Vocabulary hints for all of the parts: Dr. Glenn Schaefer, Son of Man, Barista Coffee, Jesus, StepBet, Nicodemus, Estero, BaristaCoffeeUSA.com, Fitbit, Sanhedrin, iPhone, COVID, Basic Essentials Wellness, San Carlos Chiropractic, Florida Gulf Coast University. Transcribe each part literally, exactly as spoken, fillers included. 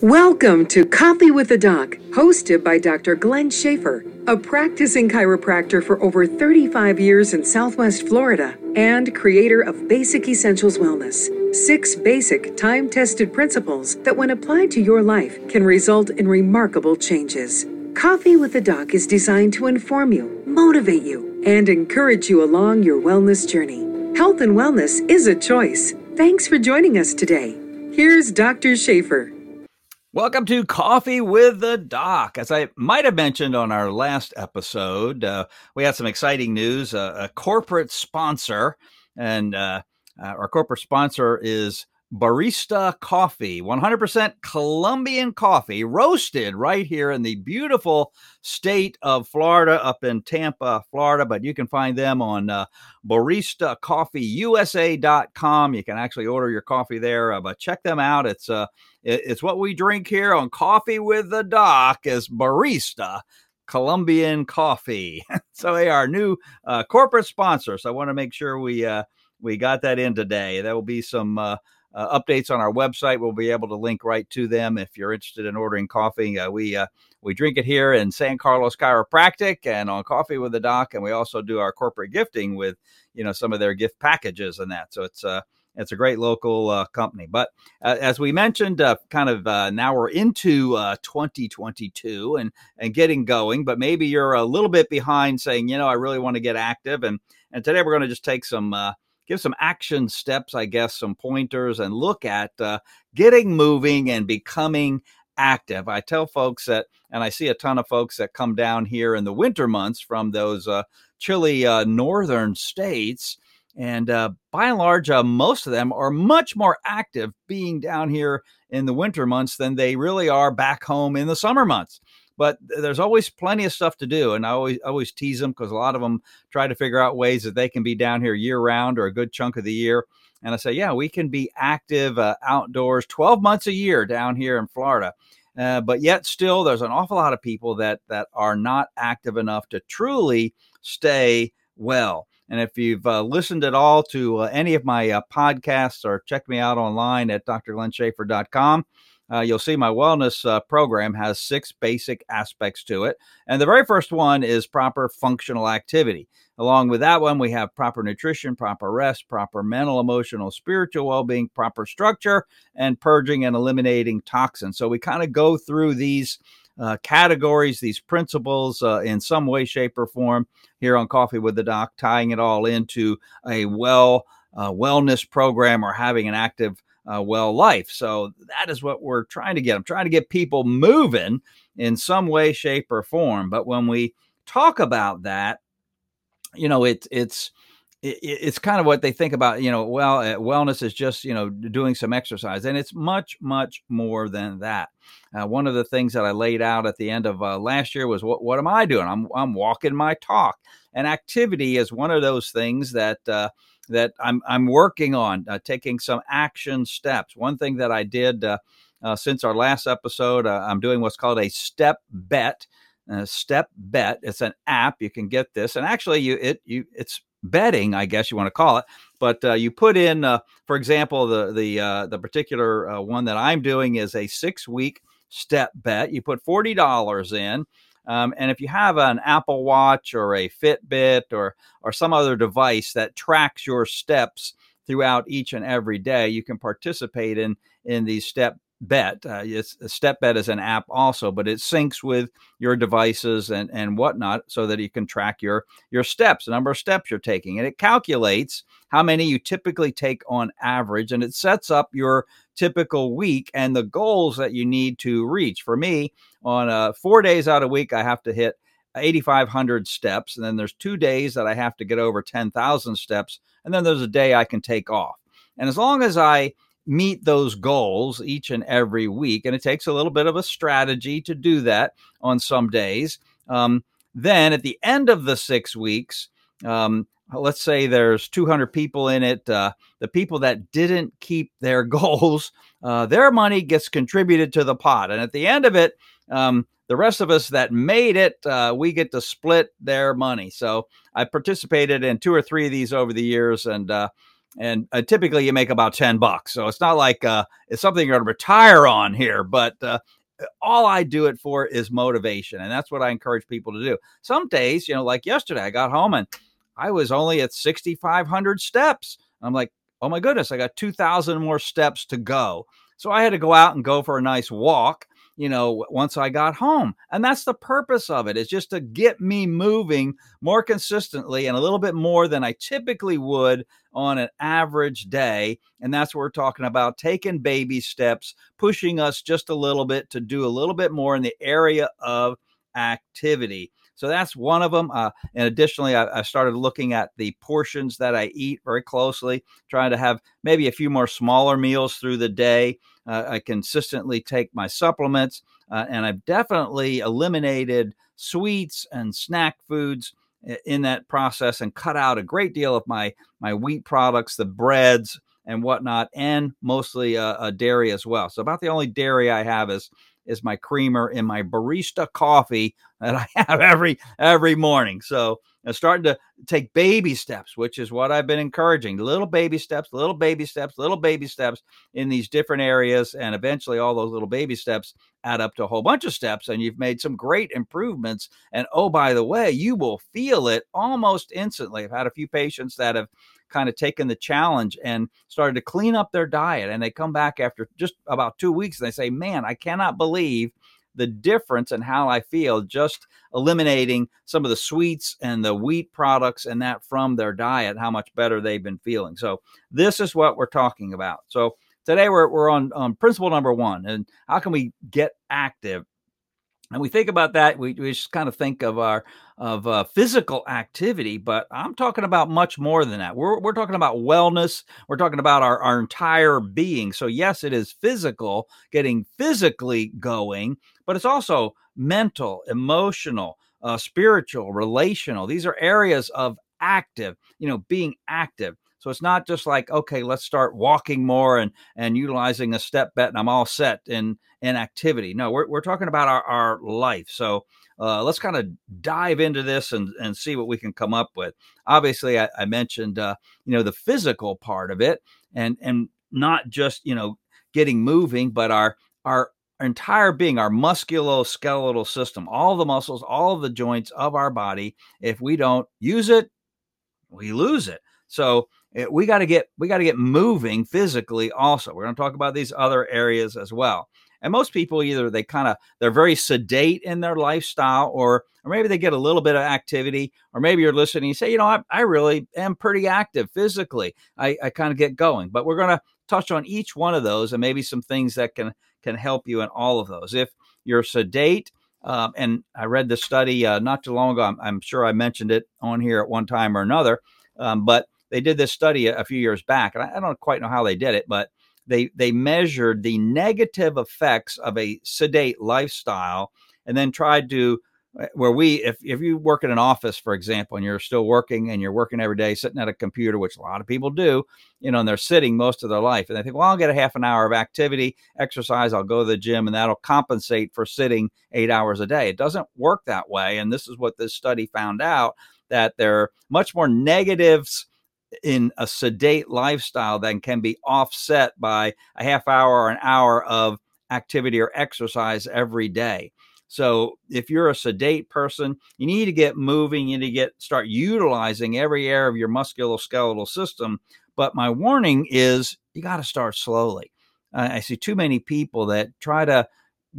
Welcome to Coffee with the Doc, hosted by Doctor Glenn Schaefer, a practicing chiropractor for over thirty-five years in Southwest Florida and creator of Basic Essentials Wellness, six basic time-tested principles that when applied to your life can result in remarkable changes. Coffee with the Doc is designed to inform you, motivate you, and encourage you along your wellness journey. Health and wellness is a choice. Thanks for joining us today. Here's Doctor Schaefer. Welcome to Coffee with the Doc. As I might have mentioned on our last episode, uh, we had some exciting news. Uh, a corporate sponsor, and uh, uh, our corporate sponsor is Barista Coffee, one hundred percent Colombian coffee, roasted right here in the beautiful state of Florida, up in Tampa, Florida. But you can find them on uh, Barista Coffee U S A dot com. You can actually order your coffee there, uh, but check them out. It's uh, it's what we drink here on Coffee with the Doc is Barista Colombian coffee. So they are new uh, corporate sponsors. So I want to make sure we uh, we got that in today. There will be some. Uh, Uh, updates on our website. We'll be able to link right to them if you're interested in ordering coffee. Uh, we uh, we drink it here in San Carlos Chiropractic and on Coffee with the Doc, and we also do our corporate gifting with, you know, some of their gift packages and that. So it's a uh, it's a great local uh, company. But uh, as we mentioned, uh, kind of uh, now we're into uh, twenty twenty-two and and getting going. But maybe you're a little bit behind, saying, you know, I really want to get active. And and today we're going to just take some. Uh, Give some action steps, I guess, some pointers, and look at uh, getting moving and becoming active. I tell folks that, and I see a ton of folks that come down here in the winter months from those uh, chilly uh, northern states. And uh, by and large, uh, most of them are much more active being down here in the winter months than they really are back home in the summer months. But there's always plenty of stuff to do. And I always always tease them because a lot of them try to figure out ways that they can be down here year round or a good chunk of the year. And I say, yeah, we can be active uh, outdoors twelve months a year down here in Florida. Uh, but yet still, there's an awful lot of people that that are not active enough to truly stay well. And if you've uh, listened at all to uh, any of my uh, podcasts or checked me out online at Doctor Glenn Schaffer dot com, Uh, you'll see my wellness uh, program has six basic aspects to it. And the very first one is proper functional activity. Along with that one, we have proper nutrition, proper rest, proper mental, emotional, spiritual well-being, proper structure, and purging and eliminating toxins. So we kind of go through these uh, categories, these principles uh, in some way, shape, or form here on Coffee with the Doc, tying it all into a well uh, wellness program or having an active Uh, well life. So that is what we're trying to get. I'm trying to get people moving in some way, shape, or form. But when we talk about that, you know, it's, it's, it's kind of what they think about, you know, well, wellness is just, you know, doing some exercise, and it's much, much more than that. Uh, one of the things that I laid out at the end of uh, last year was what, what am I doing? I'm, I'm walking my talk, and activity is one of those things that, uh, that I'm, I'm working on, uh, taking some action steps. One thing that I did, uh, uh since our last episode, uh, I'm doing what's called a step bet, uh, step bet. It's an app. You can get this. And actually you, it, you, it's, betting, I guess you want to call it, but uh, you put in, uh, for example, the the uh, the particular uh, one that I'm doing is a six-week step bet. You put forty dollars in, um, and if you have an Apple Watch or a Fitbit or or some other device that tracks your steps throughout each and every day, you can participate in in these step bet. Uh, it's StepBet is an app also, but it syncs with your devices and, and whatnot so that you can track your, your steps, the number of steps you're taking. And it calculates how many you typically take on average, and it sets up your typical week and the goals that you need to reach. For me, on uh, four days out a week, I have to hit eighty-five hundred steps. And then there's two days that I have to get over ten thousand steps. And then there's a day I can take off. And as long as I meet those goals each and every week, and it takes a little bit of a strategy to do that on some days. Um, then at the end of the six weeks, um, let's say there's two hundred people in it. Uh, the people that didn't keep their goals, uh, their money gets contributed to the pot. And at the end of it, um, the rest of us that made it, uh, we get to split their money. So I participated in two or three of these over the years, and uh, And uh, typically you make about ten bucks. So it's not like uh, it's something you're going to retire on here, but uh, all I do it for is motivation. And that's what I encourage people to do. Some days, you know, like yesterday, I got home and I was only at sixty-five hundred steps. I'm like, oh my goodness, I got two thousand more steps to go. So I had to go out and go for a nice walk, you know, once I got home. And that's the purpose of it, is just to get me moving more consistently and a little bit more than I typically would on an average day. And that's what we're talking about, taking baby steps, pushing us just a little bit to do a little bit more in the area of activity. So that's one of them. Uh, and additionally, I, I started looking at the portions that I eat very closely, trying to have maybe a few more smaller meals through the day. Uh, I consistently take my supplements, uh, and I've definitely eliminated sweets and snack foods in that process and cut out a great deal of my, my wheat products, the breads and whatnot, and mostly uh, uh, dairy as well. So about the only dairy I have is is my creamer in my Barista Coffee that I have every every morning. So I'm starting to take baby steps, which is what I've been encouraging. Little baby steps, little baby steps, little baby steps in these different areas. And eventually all those little baby steps add up to a whole bunch of steps. And you've made some great improvements. And oh, by the way, you will feel it almost instantly. I've had a few patients that have kind of taken the challenge and started to clean up their diet. And they come back after just about two weeks and they say, man, I cannot believe the difference in how I feel just eliminating some of the sweets and the wheat products and that from their diet, how much better they've been feeling. So this is what we're talking about. So today we're we're on um, principle number one, and how can we get active? And we think about that, we, we just kind of think of our of uh, physical activity, but I'm talking about much more than that. We're we're talking about wellness. We're talking about our, our entire being. So yes, it is physical, getting physically going, but it's also mental, emotional, uh, spiritual, relational. These are areas of active, you know, being active. So it's not just like, okay, let's start walking more and, and utilizing a step bet and I'm all set in, in activity. No, we're we're talking about our, our life. So uh, let's kind of dive into this and, and see what we can come up with. Obviously, I, I mentioned, uh, you know, the physical part of it and, and not just, you know, getting moving, but our, our, our entire being, our musculoskeletal system, all the muscles, all the joints of our body. If we don't use it, we lose it. So It, we got to get we got to get moving physically also. We're going to talk about these other areas as well. And most people either they kind of they're very sedate in their lifestyle, or or maybe they get a little bit of activity, or maybe you're listening and you say, you know, I, I really am pretty active physically. I, I kind of get going. But we're going to touch on each one of those and maybe some things that can can help you in all of those. If you're sedate, um, and I read this study uh, not too long ago. I'm, I'm sure I mentioned it on here at one time or another, um, but they did this study a few years back, and I don't quite know how they did it, but they they measured the negative effects of a sedate lifestyle and then tried to, where we, if, if you work in an office, for example, and you're still working and you're working every day, sitting at a computer, which a lot of people do, you know, and they're sitting most of their life. And they think, well, I'll get a half an hour of activity, exercise, I'll go to the gym, and that'll compensate for sitting eight hours a day. It doesn't work that way. And this is what this study found out, that there are much more negatives in a sedate lifestyle that can be offset by a half hour or an hour of activity or exercise every day. So if you're a sedate person, you need to get moving, you need to get start utilizing every area of your musculoskeletal system. But my warning is you got to start slowly. Uh, I see too many people that try to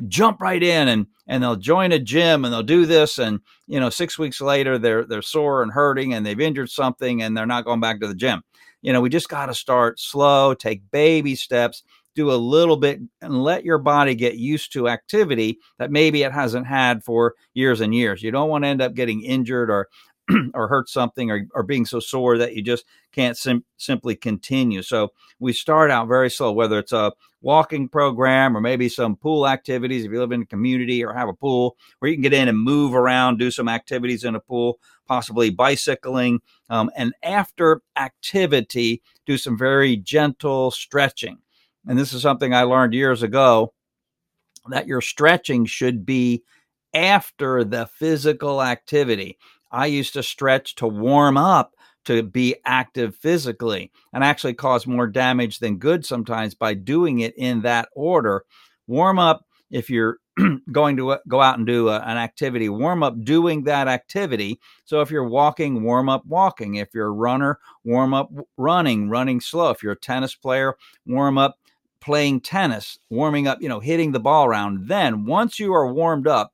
jump right in and, and they'll join a gym and they'll do this. And, you know, six weeks later, they're, they're sore and hurting and they've injured something and they're not going back to the gym. You know, we just got to start slow, take baby steps, do a little bit and let your body get used to activity that maybe it hasn't had for years and years. You don't want to end up getting injured or, or hurt something or, or being so sore that you just can't sim- simply continue. So we start out very slow, whether it's a walking program or maybe some pool activities. If you live in a community or have a pool where you can get in and move around, do some activities in a pool, possibly bicycling. Um, and after activity, do some very gentle stretching. And this is something I learned years ago, that your stretching should be after the physical activity. I used to stretch to warm up to be active physically, and actually cause more damage than good sometimes by doing it in that order. Warm up, if you're going to go out and do a, an activity, warm up doing that activity. So if you're walking, warm up walking. If you're a runner, warm up running, running slow. If you're a tennis player, warm up playing tennis, warming up, you know, hitting the ball around. Then once you are warmed up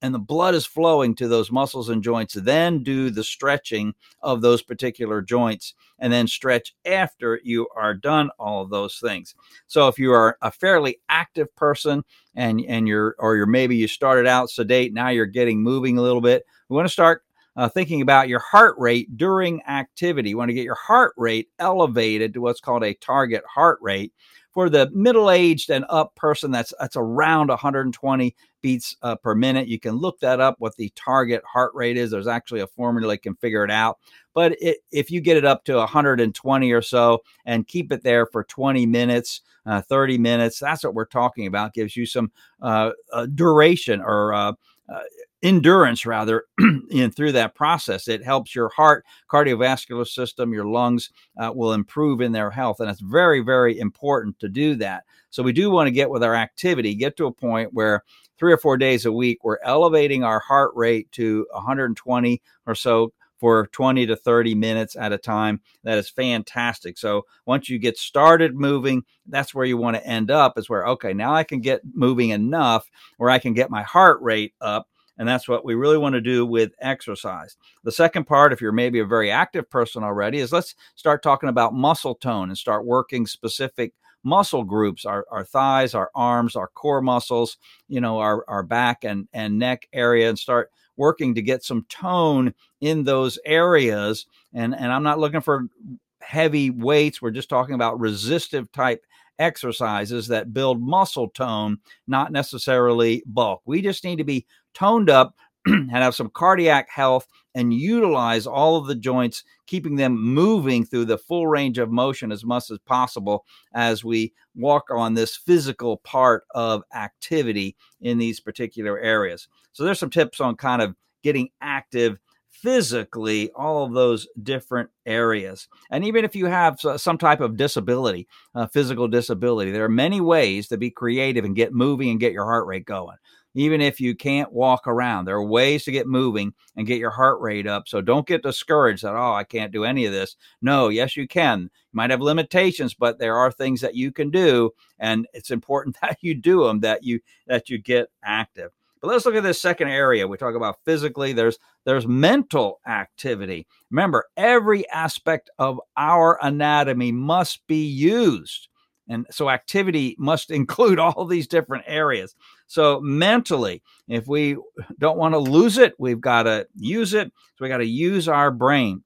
and the blood is flowing to those muscles and joints, then do the stretching of those particular joints, and then stretch after you are done all of those things. So if you are a fairly active person and, and you're, or you're maybe you started out sedate, now you're getting moving a little bit, we want to start uh, thinking about your heart rate during activity. You want to get your heart rate elevated to what's called a target heart rate. For the middle-aged and up person, that's that's around one hundred twenty beats uh, per minute. You can look that up, what the target heart rate is. There's actually a formula that can figure it out. But it, if you get it up to one hundred twenty or so and keep it there for twenty minutes, uh, thirty minutes, that's what we're talking about. Gives you some uh, uh, duration or uh, uh, endurance, rather, in through that process. It helps your heart, cardiovascular system, your lungs uh, will improve in their health. And it's very, very important to do that. So we do want to get with our activity, get to a point where three or four days a week, we're elevating our heart rate to one hundred twenty or so for twenty to thirty minutes at a time. That is fantastic. So once you get started moving, that's where you want to end up, is where, okay, now I can get moving enough where I can get my heart rate up. And that's what we really want to do with exercise. The second part, if you're maybe a very active person already, is let's start talking about muscle tone and start working specific muscle groups, our, our thighs, our arms, our core muscles, you know, our, our back and, and neck area, and start working to get some tone in those areas. And, and I'm not looking for heavy weights. We're just talking about resistive type exercises that build muscle tone, not necessarily bulk. We just need to be toned up and have some cardiac health and utilize all of the joints, keeping them moving through the full range of motion as much as possible as we walk on this physical part of activity in these particular areas. So there's some tips on kind of getting active physically, all of those different areas. And even if you have some type of disability, uh, physical disability, there are many ways to be creative and get moving and get your heart rate going. Even if you can't walk around, there are ways to get moving and get your heart rate up. So don't get discouraged that, oh, I can't do any of this. No, yes, you can. You might have limitations, but there are things that you can do. And it's important that you do them, that you, that you get active. But let's look at this second area. We talk about physically. There's there's mental activity. Remember, every aspect of our anatomy must be used. And so activity must include all these different areas. So mentally, if we don't want to lose it, we've got to use it. So we got to use our brain.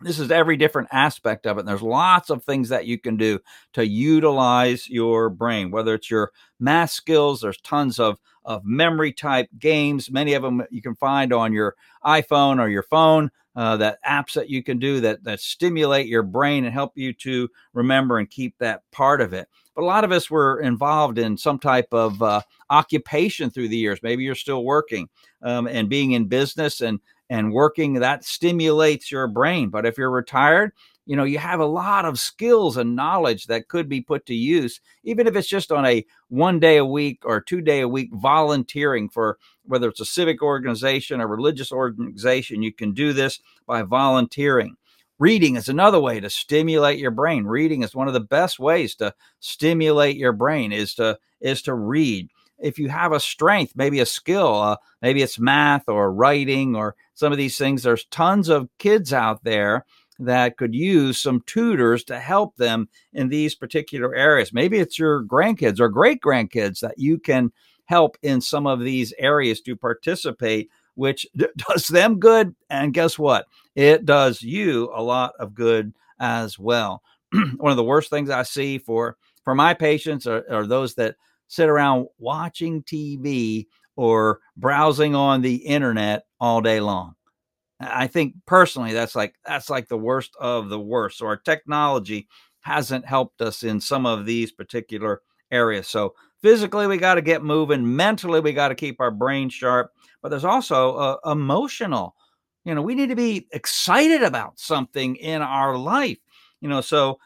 This is every different aspect of it. And there's lots of things that you can do to utilize your brain, whether it's your math skills. There's tons of, of memory type games. Many of them you can find on your iPhone or your phone, uh, that apps that you can do that, that stimulate your brain and help you to remember and keep that part of it. But a lot of us were involved in some type of uh, occupation through the years. Maybe you're still working um, and being in business and and working, that stimulates your brain. But if you're retired, you know, you have a lot of skills and knowledge that could be put to use, even if it's just on a one day a week or two day a week volunteering for, whether it's a civic organization or religious organization, you can do this by volunteering. Reading is another way to stimulate your brain. Reading is one of the best ways to stimulate your brain is to, is to read. If you have a strength, maybe a skill, uh, maybe it's math or writing or some of these things, there's tons of kids out there that could use some tutors to help them in these particular areas. Maybe it's your grandkids or great-grandkids that you can help in some of these areas to participate, which d- does them good. And guess what? It does you a lot of good as well. One of the worst things I see for, for my patients are, are those that sit around watching T V or browsing on the internet all day long. I think personally, that's like, that's like the worst of the worst. So our technology hasn't helped us in some of these particular areas. So physically, we got to get moving. Mentally, we got to keep our brain sharp, but there's also uh, emotional You know, we need to be excited about something in our life. You know, so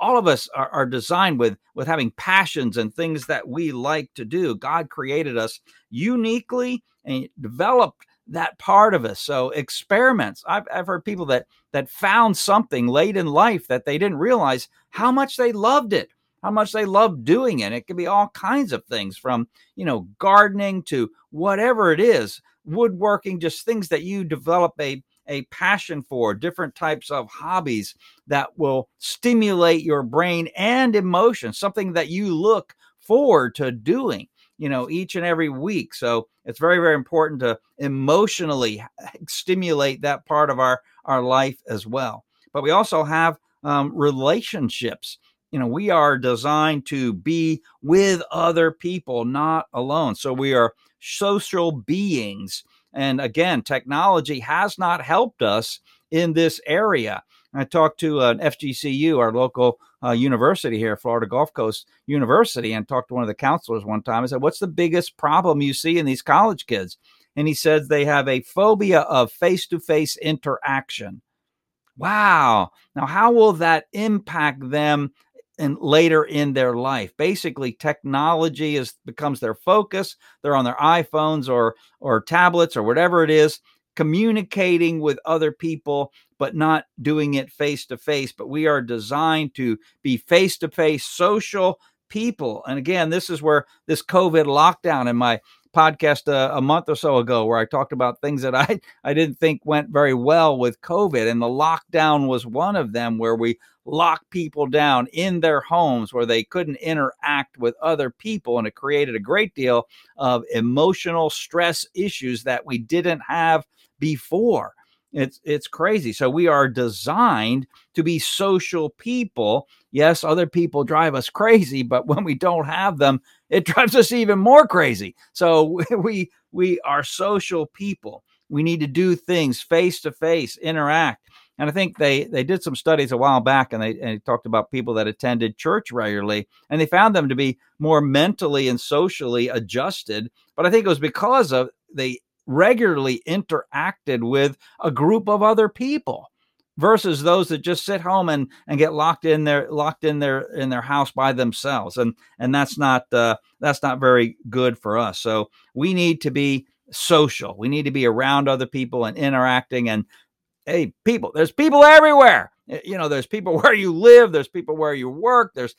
all of us are, are designed with, with having passions and things that we like to do. God created us uniquely and developed that part of us. So experiments. I've, I've heard people that that found something late in life that they didn't realize how much they loved it, how much they loved doing it. It could be all kinds of things, from, you know, gardening to whatever it is, woodworking, just things that you develop a a passion for, different types of hobbies that will stimulate your brain and emotion, something that you look forward to doing, you know, each and every week. So it's very, very important to emotionally stimulate that part of our, our life as well. But we also have um, relationships. You know, we are designed to be with other people, not alone. So we are social beings. And again, technology has not helped us in this area. I talked to an F G C U, our local uh, university here, Florida Gulf Coast University, and talked to one of the counselors one time. I said, what's the biggest problem you see in these college kids? And he says they have a phobia of face-to-face interaction. Wow. Now, how will that impact them in, later in their life? Basically, technology is becomes their focus. They're on their iPhones or or tablets or whatever it is, communicating with other people, but not doing it face-to-face. But we are designed to be face-to-face social people. And again, this is where this COVID lockdown in my podcast uh, a month or so ago, where I talked about things that I, I didn't think went very well with COVID. And the lockdown was one of them, where we locked people down in their homes where they couldn't interact with other people. And it created a great deal of emotional stress issues that we didn't have before. It's it's crazy. So we are designed to be social people. Yes, other people drive us crazy, but when we don't have them, it drives us even more crazy. So we we are social people. We need to do things face to face, interact. And I think they they did some studies a while back, and they, and they talked about people that attended church regularly, and they found them to be more mentally and socially adjusted. But I think it was because of the regularly interacted with a group of other people versus those that just sit home and, and get locked in their locked in their in their house by themselves. And and that's not uh, that's not very good for us. So we need to be social. We need to be around other people and interacting. And hey, people, there's people everywhere. You know, there's people where you live. There's people where you work. There's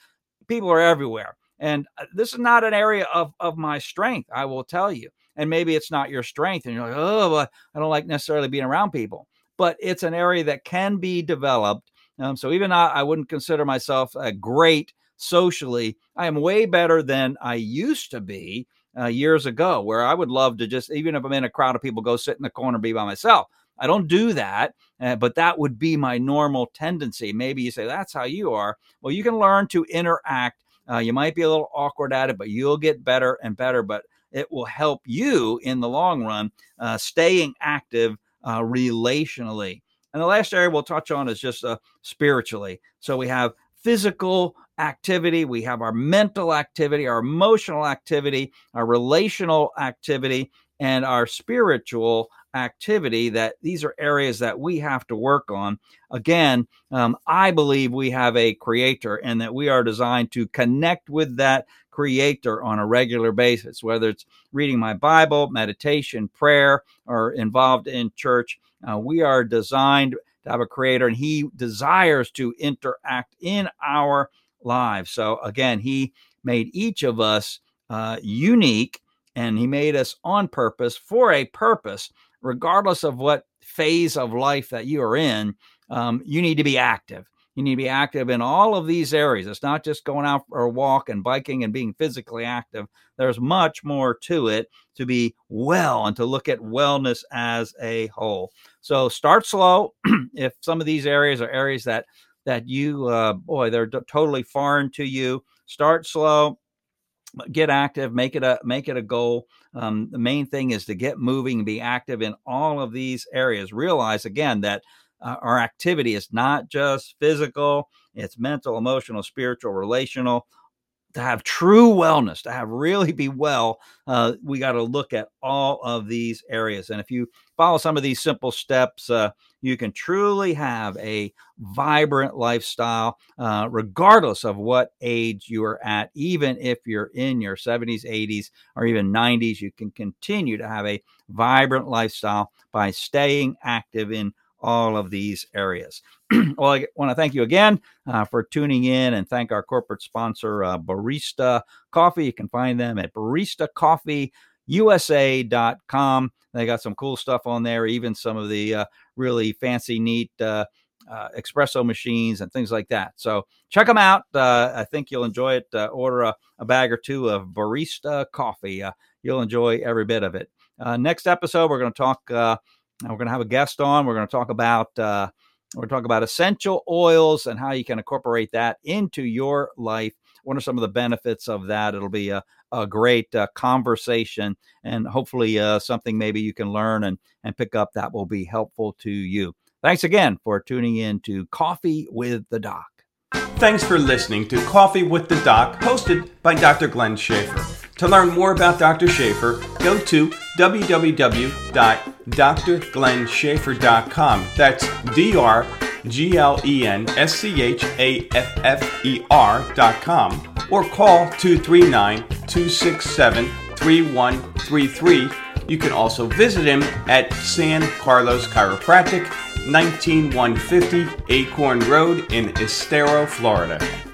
people are everywhere. And this is not an area of, of my strength, I will tell you. And maybe it's not your strength, and you're like, oh, well, I don't like necessarily being around people. But it's an area that can be developed. Um, so even I, I wouldn't consider myself a great socially. I am way better than I used to be uh, years ago, where I would love to just, even if I'm in a crowd of people, go sit in the corner and be by myself. I don't do that, uh, but that would be my normal tendency. Maybe you say, that's how you are. Well, you can learn to interact. Uh, you might be a little awkward at it, but you'll get better and better. But it will help you in the long run, uh, staying active uh, relationally. And the last area we'll touch on is just uh, spiritually. So we have physical activity, we have our mental activity, our emotional activity, our relational activity, and our spiritual activity. That these are areas that we have to work on. Again, um, I believe we have a creator, and that we are designed to connect with that creator on a regular basis, whether it's reading my Bible, meditation, prayer, or involved in church. Uh, we are designed to have a creator, and he desires to interact in our lives. So again, he made each of us uh, unique, and he made us on purpose for a purpose. Regardless of what phase of life that you are in, um, you need to be active. You need to be active in all of these areas. It's not just going out for a walk and biking and being physically active. There's much more to it, to be well and to look at wellness as a whole. So start slow. If some of these areas are areas that that you, uh, boy, they're t- totally foreign to you, start slow. Get active, make it a, make it a goal. Um, the main thing is to get moving, be active in all of these areas. Realize again that uh, our activity is not just physical, it's mental, emotional, spiritual, relational. to have true wellness, to have really be well, uh, we got to look at all of these areas. And if you follow some of these simple steps, uh, you can truly have a vibrant lifestyle, uh, regardless of what age you are at. Even if you're in your seventies, eighties, or even nineties, you can continue to have a vibrant lifestyle by staying active in all of these areas. Well, I want to thank you again uh, for tuning in, and thank our corporate sponsor, uh, Barista Coffee. You can find them at Barista Coffee U S A dot com. They got some cool stuff on there, even some of the uh, really fancy, neat uh, uh, espresso machines and things like that. So check them out. Uh, I think you'll enjoy it. Uh, order a, a bag or two of Barista Coffee. Uh, you'll enjoy every bit of it. Uh, next episode, we're going to talk... Uh, And we're going to have a guest on. We're going to talk about uh, we're going to talk about essential oils and how you can incorporate that into your life. What are some of the benefits of that? It'll be a, a great uh, conversation, and hopefully uh, something maybe you can learn and and pick up that will be helpful to you. Thanks again for tuning in to Coffee with the Doc. Thanks for listening to Coffee with the Doc, hosted by Doctor Glenn Schaefer. To learn more about Doctor Schaefer, go to w w w dot dr glen schaffer dot com. That's D R G L E N S C H A F F E R dot com. Or call two three nine, two six seven, three one three three. You can also visit him at San Carlos Chiropractic, nineteen one fifty Acorn Road in Estero, Florida.